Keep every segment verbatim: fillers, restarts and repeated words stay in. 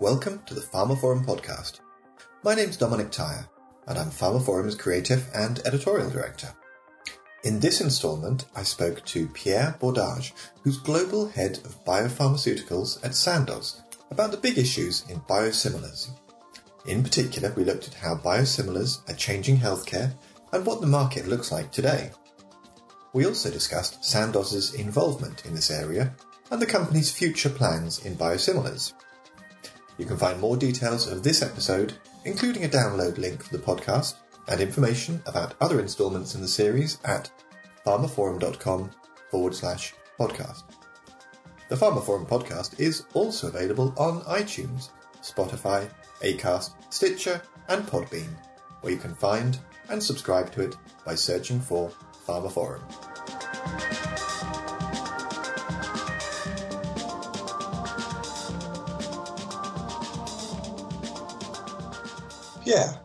Welcome to the Pharmaphorum podcast. My name's Dominic Tyre, and I'm Pharmaphorum's creative and editorial director. In this instalment, I spoke to Pierre Bourdage, who's global head of biopharmaceuticals at Sandoz, about the big issues in biosimilars. In particular, we looked at how biosimilars are changing healthcare and what the market looks like today. We also discussed Sandoz's involvement in this area and the company's future plans in biosimilars. You can find more details of this episode, including a download link for the podcast and information about other instalments in the series at pharmaphorum.com forward slash podcast. The Pharmaphorum podcast is also available on iTunes, Spotify, Acast, Stitcher and Podbean, where you can find and subscribe to it by searching for Pharmaphorum. Pierre,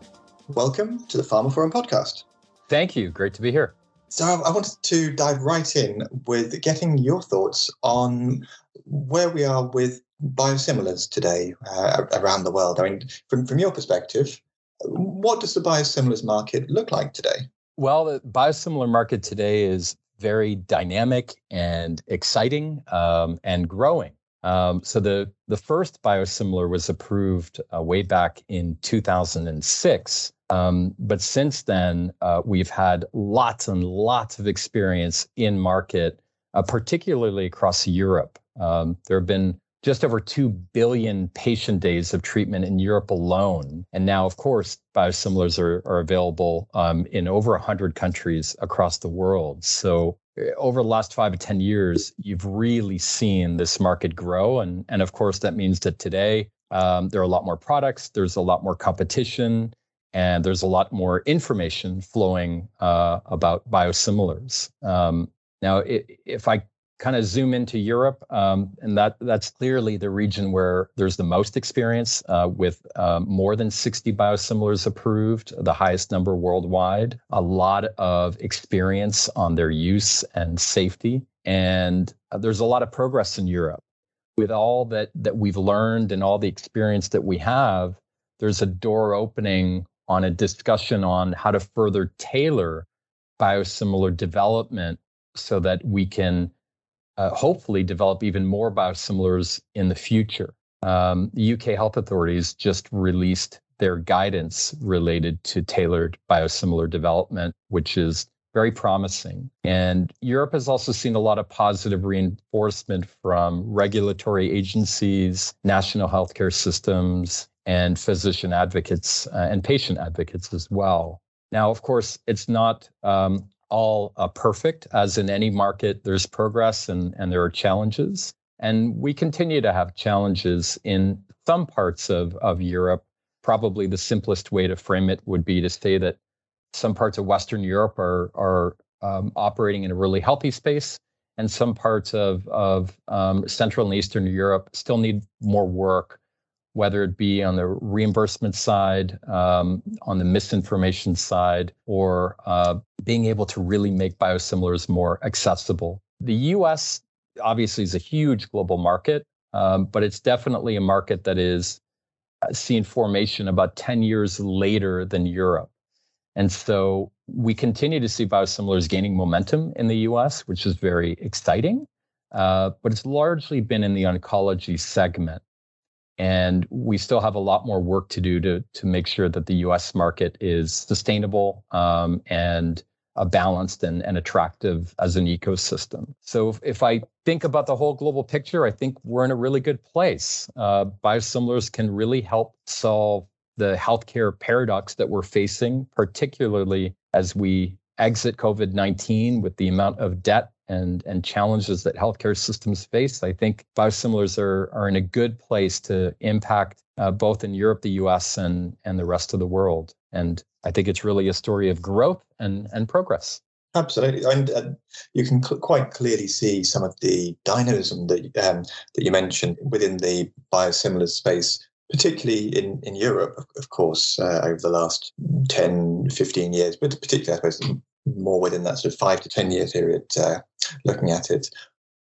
welcome to the Pharmaphorum podcast. Thank you. Great to be here. So I wanted to dive right in with getting your thoughts on where we are with biosimilars today uh, around the world. I mean, from, from your perspective, what does the biosimilars market look like today? Well, the biosimilar market today is very dynamic and exciting um, and growing. Um, so the, the first biosimilar was approved uh, way back in two thousand six. Um, but since then, uh, we've had lots and lots of experience in market, uh, particularly across Europe. Um, there have been just over two billion patient days of treatment in Europe alone. And now, of course, biosimilars are, are available um, in over one hundred countries across the world. So over the last five to ten years, you've really seen this market grow. And, and of course, that means that today um, there are a lot more products, there's a lot more competition, and there's a lot more information flowing uh, about biosimilars. Um, now, it, if I kind of zoom into Europe, um, and that that's clearly the region where there's the most experience uh, with uh, more than sixty biosimilars approved, the highest number worldwide, a lot of experience on their use and safety. And uh, there's a lot of progress in Europe. With all that, that we've learned and all the experience that we have, there's a door opening on a discussion on how to further tailor biosimilar development so that we can Uh, hopefully develop even more biosimilars in the future. Um, the U K health authorities just released their guidance related to tailored biosimilar development, which is very promising. And Europe has also seen a lot of positive reinforcement from regulatory agencies, national healthcare systems, and physician advocates uh, and patient advocates as well. Now, of course, it's not Um, all uh, perfect. As in any market, there's progress and, and there are challenges. And we continue to have challenges in some parts of, of Europe. Probably the simplest way to frame it would be to say that some parts of Western Europe are, are um, operating in a really healthy space, and some parts of, of um, Central and Eastern Europe still need more work, whether it be on the reimbursement side, um, on the misinformation side, or uh, being able to really make biosimilars more accessible. The U S obviously is a huge global market, um, but it's definitely a market that is uh, seeing formation about ten years later than Europe. And so we continue to see biosimilars gaining momentum in the U S, which is very exciting, uh, but it's largely been in the oncology segment. And we still have a lot more work to do to, to make sure that the U S market is sustainable um, and uh, balanced and, and attractive as an ecosystem. So if, if I think about the whole global picture, I think we're in a really good place. Uh, biosimilars can really help solve the healthcare paradox that we're facing, particularly as we exit COVID nineteen with the amount of debt and and challenges that healthcare systems face. I think biosimilars are are in a good place to impact uh, both in Europe, the U S, and and the rest of the world. And I think it's really a story of growth and, and progress. Absolutely. And uh, you can cl- quite clearly see some of the dynamism that, um, that you mentioned within the biosimilar space, particularly in, in Europe, of course, uh, over the last ten, fifteen years, but particularly, I suppose, more within that sort of five to ten year period, uh, looking at it.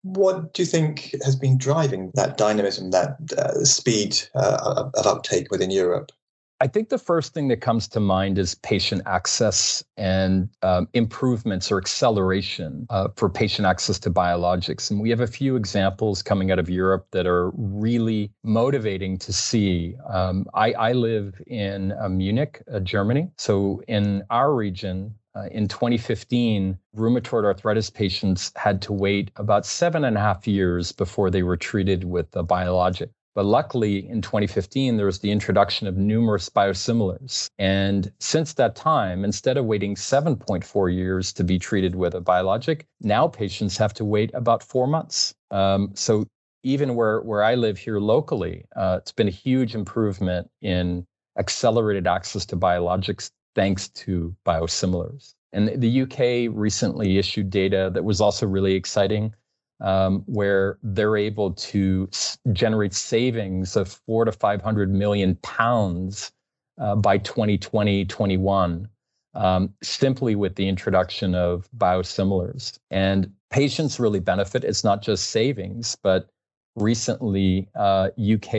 What do you think has been driving that dynamism, that uh, speed uh, of uptake within Europe? I think the first thing that comes to mind is patient access and um, improvements or acceleration uh, for patient access to biologics. And we have a few examples coming out of Europe that are really motivating to see. Um, I, I live in uh, Munich, uh, Germany. So in our region, Uh, in twenty fifteen, rheumatoid arthritis patients had to wait about seven and a half years before they were treated with a biologic. But luckily, in twenty fifteen, there was the introduction of numerous biosimilars. And since that time, instead of waiting seven point four years to be treated with a biologic, now patients have to wait about four months. Um, so even where, where I live here locally, uh, it's been a huge improvement in accelerated access to biologics thanks to biosimilars. And the U K recently issued data that was also really exciting, um, where they're able to s- generate savings of four to five hundred million pounds uh, by twenty twenty, twenty-one, um, simply with the introduction of biosimilars. And patients really benefit. It's not just savings, but recently uh, U K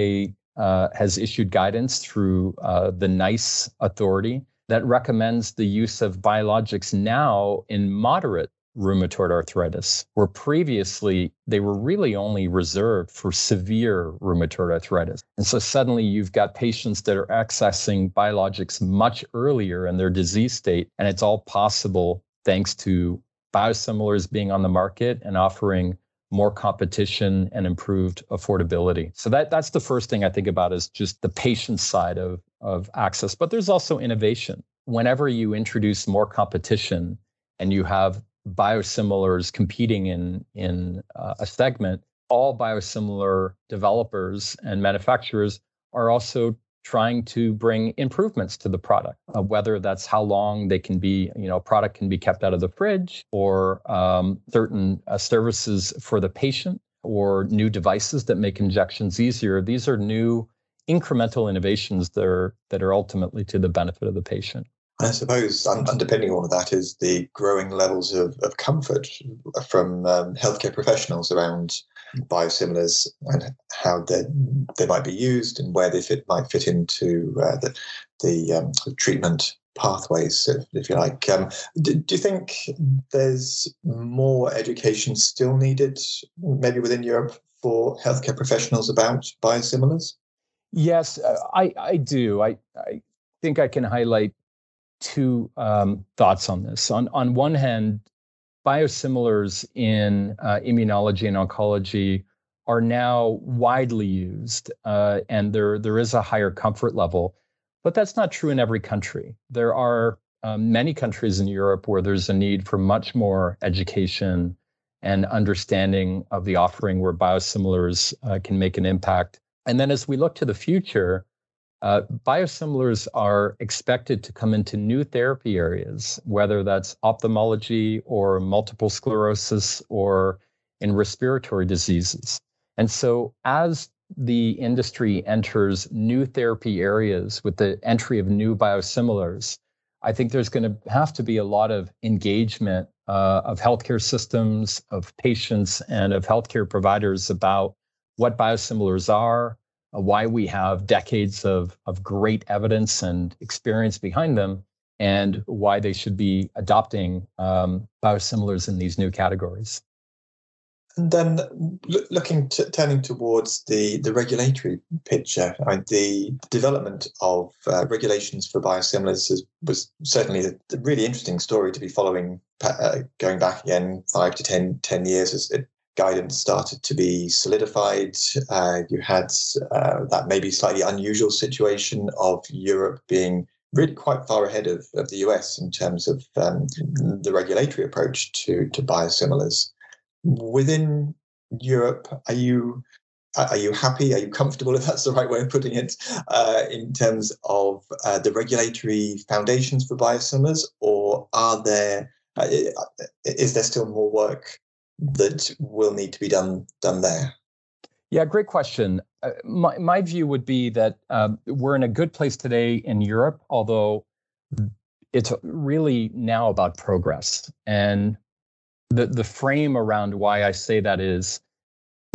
uh, has issued guidance through uh, the NICE authority that recommends the use of biologics now in moderate rheumatoid arthritis, where previously they were really only reserved for severe rheumatoid arthritis. And so suddenly you've got patients that are accessing biologics much earlier in their disease state, and it's all possible thanks to biosimilars being on the market and offering more competition and improved affordability. So that that's the first thing I think about, is just the patient side of, of access. But there's also innovation. Whenever you introduce more competition and you have biosimilars competing in, in uh, a segment, all biosimilar developers and manufacturers are also trying to bring improvements to the product, uh, whether that's how long they can be, you know, product can be kept out of the fridge, or um, certain uh, services for the patient, or new devices that make injections easier. These are new incremental innovations that are, that are ultimately to the benefit of the patient. I suppose underpinning all of that is the growing levels of, of comfort from um, healthcare professionals around biosimilars and how they they might be used and where they fit might fit into uh, the the um, treatment pathways, if, if you like. Um, do, do you think there's more education still needed, maybe within Europe, for healthcare professionals about biosimilars? Yes, I I do. I I think I can highlight two um, thoughts on this. On on one hand, biosimilars in uh, immunology and oncology are now widely used, uh, and there there is a higher comfort level, but that's not true in every country. There are um, many countries in Europe where there's a need for much more education and understanding of the offering where biosimilars uh, can make an impact. And then as we look to the future, Uh, biosimilars are expected to come into new therapy areas, whether that's ophthalmology or multiple sclerosis or in respiratory diseases. And so as the industry enters new therapy areas with the entry of new biosimilars, I think there's going to have to be a lot of engagement uh, of healthcare systems, of patients, and of healthcare providers about what biosimilars are, why we have decades of, of great evidence and experience behind them, and why they should be adopting um, biosimilars in these new categories. And then looking, to, turning towards the, the regulatory picture, I mean, the development of uh, regulations for biosimilars is, was certainly a really interesting story to be following, uh, going back again five to ten, ten years as it guidance started to be solidified. Uh, you had uh, that maybe slightly unusual situation of Europe being really quite far ahead of, of the U S in terms of um, the regulatory approach to, to biosimilars. Within Europe, are you are you happy? Are you comfortable, if that's the right way of putting it, uh, in terms of uh, the regulatory foundations for biosimilars, or are there uh, is there still more work that will need to be done done there? Yeah, great question. Uh, my my view would be that uh, we're in a good place today in Europe, although it's really now about progress. And the the frame around why I say that is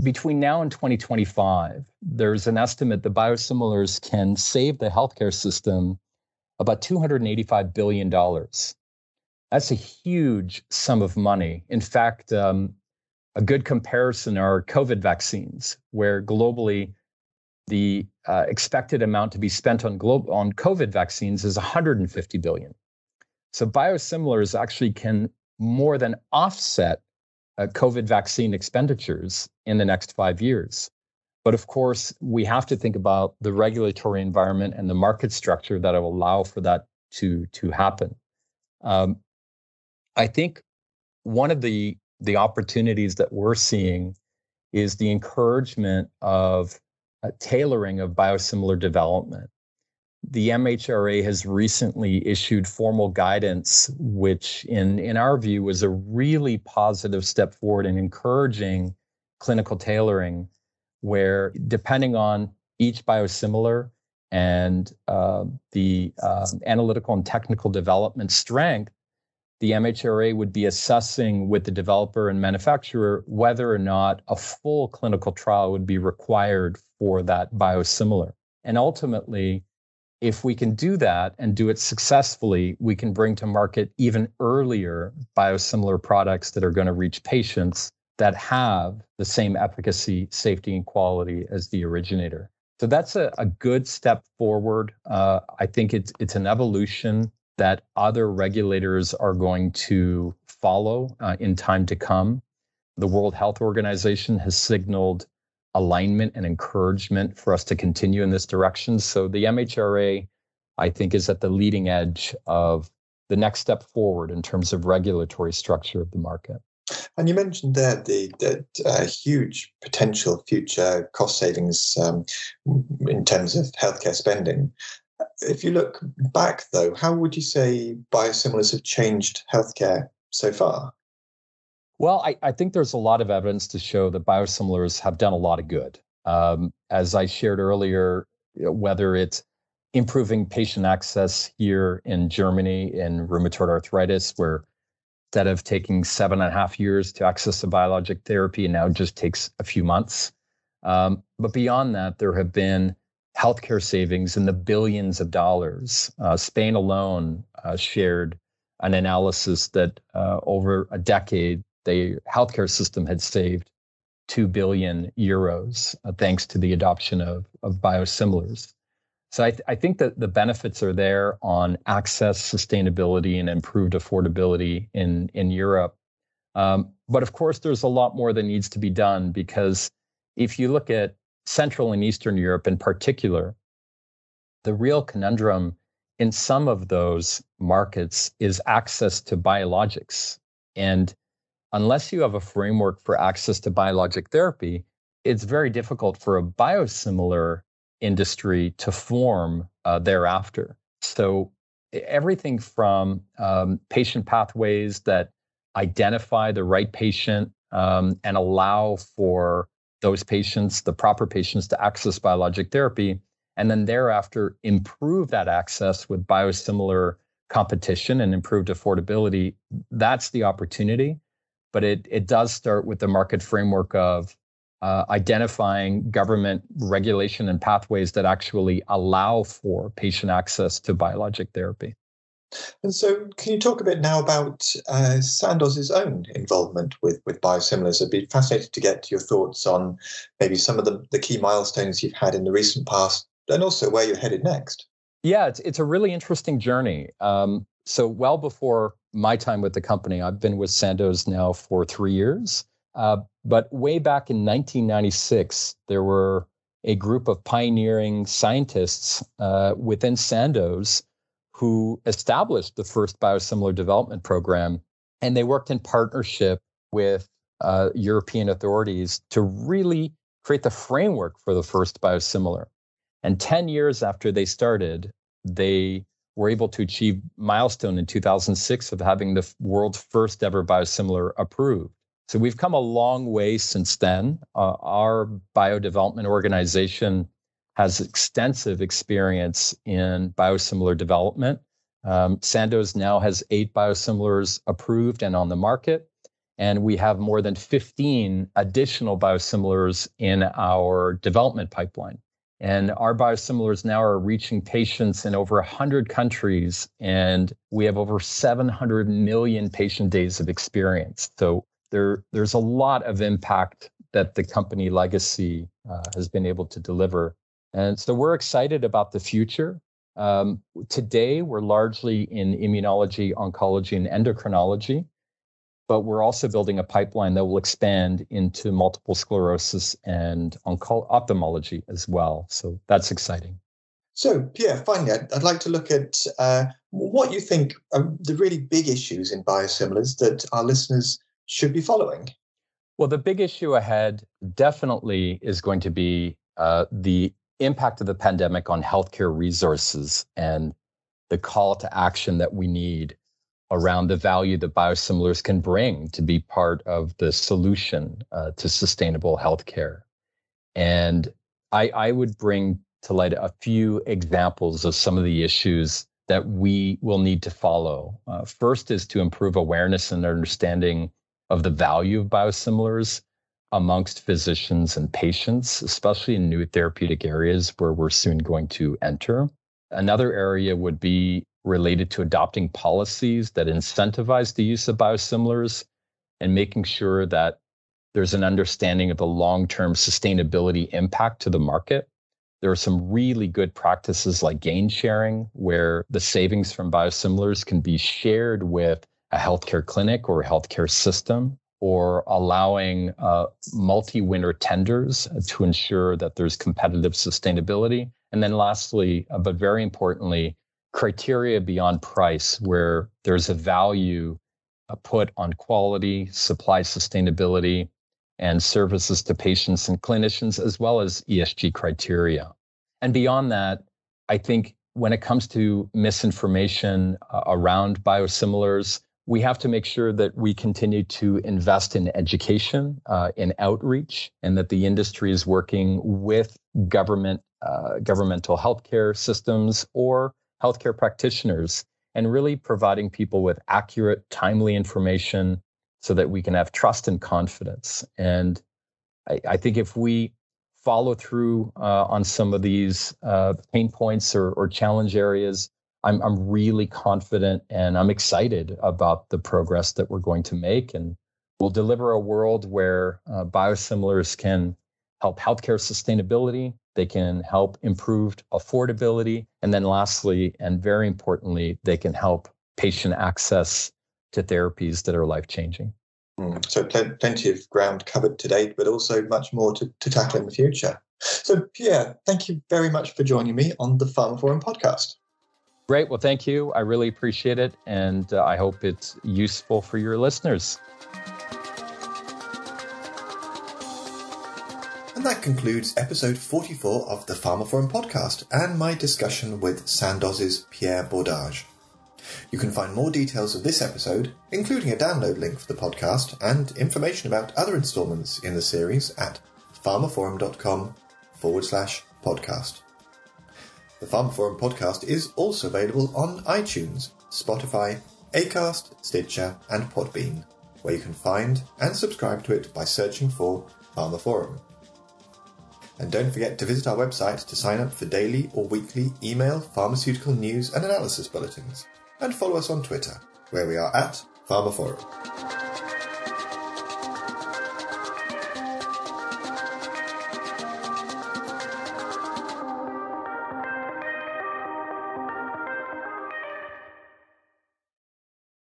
between now and twenty twenty-five, there's an estimate that biosimilars can save the healthcare system about two hundred eighty-five billion dollars. That's a huge sum of money. In fact, um, a good comparison are COVID vaccines, where globally the uh, expected amount to be spent on glo- on COVID vaccines is one hundred fifty billion dollars. So biosimilars actually can more than offset uh, COVID vaccine expenditures in the next five years. But of course, we have to think about the regulatory environment and the market structure that will allow for that to, to happen. Um, I think one of the, the opportunities that we're seeing is the encouragement of uh, tailoring of biosimilar development. The M H R A has recently issued formal guidance, which in, in our view was a really positive step forward in encouraging clinical tailoring, where depending on each biosimilar and uh, the uh, analytical and technical development strength, the M H R A would be assessing with the developer and manufacturer whether or not a full clinical trial would be required for that biosimilar. And ultimately, if we can do that and do it successfully, we can bring to market even earlier biosimilar products that are going to reach patients that have the same efficacy, safety, and quality as the originator. So that's a, a good step forward. Uh, I think it's it's an evolution that other regulators are going to follow uh, in time to come. The World Health Organization has signaled alignment and encouragement for us to continue in this direction. So the M H R A, I think, is at the leading edge of the next step forward in terms of regulatory structure of the market. And you mentioned there the, the uh, huge potential future cost savings um, in terms of healthcare spending. If you look back, though, how would you say biosimilars have changed healthcare so far? Well, I, I think there's a lot of evidence to show that biosimilars have done a lot of good. Um, as I shared earlier, whether it's improving patient access here in Germany in rheumatoid arthritis, where instead of taking seven and a half years to access a biologic therapy, it now just takes a few months. Um, but beyond that, there have been healthcare savings in the billions of dollars. Uh, Spain alone uh, shared an analysis that uh, over a decade, the healthcare system had saved two billion euros uh, thanks to the adoption of, of biosimilars. So I, th- I think that the benefits are there on access, sustainability, and improved affordability in, in Europe. Um, but of course, there's a lot more that needs to be done, because if you look at Central and Eastern Europe in particular, the real conundrum in some of those markets is access to biologics. And unless you have a framework for access to biologic therapy, it's very difficult for a biosimilar industry to form uh, thereafter. So everything from um, patient pathways that identify the right patient um, and allow for those patients, the proper patients, to access biologic therapy, and then thereafter improve that access with biosimilar competition and improved affordability, that's the opportunity. But it it does start with the market framework of Uh, identifying government regulation and pathways that actually allow for patient access to biologic therapy. And so can you talk a bit now about uh, Sandoz's own involvement with, with biosimilars? I'd be fascinated to get your thoughts on maybe some of the, the key milestones you've had in the recent past, and also where you're headed next. Yeah, it's, it's a really interesting journey. Um, so well before my time with the company, I've been with Sandoz now for three years. Uh, but way back in nineteen ninety-six, there were a group of pioneering scientists uh, within Sandoz who established the first biosimilar development program, and they worked in partnership with uh, European authorities to really create the framework for the first biosimilar. And ten years after they started, they were able to achieve milestone in two thousand six of having the world's first ever biosimilar approved. So we've come a long way since then. Uh, our biodevelopment organization has extensive experience in biosimilar development. Um, Sandoz now has eight biosimilars approved and on the market. And we have more than fifteen additional biosimilars in our development pipeline. And our biosimilars now are reaching patients in over one hundred countries, and we have over seven hundred million patient days of experience. So there, there's a lot of impact that the company legacy uh, has been able to deliver. And so we're excited about the future. Um, today, we're largely in immunology, oncology, and endocrinology, but we're also building a pipeline that will expand into multiple sclerosis and onco- ophthalmology as well. So that's exciting. So, Pierre, finally, I'd, I'd like to look at uh, what you think are the really big issues in biosimilars that our listeners should be following. Well, the big issue ahead definitely is going to be uh, the impact of the pandemic on healthcare resources and the call to action that we need around the value that biosimilars can bring to be part of the solution uh, to sustainable healthcare. And I, I would bring to light a few examples of some of the issues that we will need to follow. Uh, first is to improve awareness and understanding of the value of biosimilars amongst physicians and patients, especially in new therapeutic areas where we're soon going to enter. Another area would be related to adopting policies that incentivize the use of biosimilars and making sure that there's an understanding of the long-term sustainability impact to the market. There are some really good practices like gain sharing, where the savings from biosimilars can be shared with a healthcare clinic or a healthcare system, or allowing uh, multi-winner tenders to ensure that there's competitive sustainability. And then lastly, uh, but very importantly, criteria beyond price, where there's a value put on quality, supply sustainability, and services to patients and clinicians, as well as E S G criteria. And beyond that, I think when it comes to misinformation uh, around biosimilars, we have to make sure that we continue to invest in education, uh, in outreach, and that the industry is working with government, uh, governmental healthcare systems or healthcare practitioners, and really providing people with accurate, timely information so that we can have trust and confidence. And I, I think if we follow through uh, on some of these uh, pain points or, or challenge areas, I'm, I'm really confident and I'm excited about the progress that we're going to make. And we'll deliver a world where uh, biosimilars can help healthcare sustainability, they can help improve affordability, and then lastly, and very importantly, they can help patient access to therapies that are life-changing. Mm. So pl- plenty of ground covered today, but also much more to, to tackle in the future. So Pierre, thank you very much for joining me on the pharmaphorum podcast. Great. Well, thank you. I really appreciate it, and uh, I hope it's useful for your listeners. And that concludes episode forty-four of the pharmaphorum podcast and my discussion with Sandoz's Pierre Bourdage. You can find more details of this episode, including a download link for the podcast and information about other installments in the series at pharmaphorum.com forward slash podcast. The pharmaphorum podcast is also available on iTunes, Spotify, Acast, Stitcher and Podbean, where you can find and subscribe to it by searching for pharmaphorum. And don't forget to visit our website to sign up for daily or weekly email pharmaceutical news and analysis bulletins. And follow us on Twitter, where we are at pharmaphorum.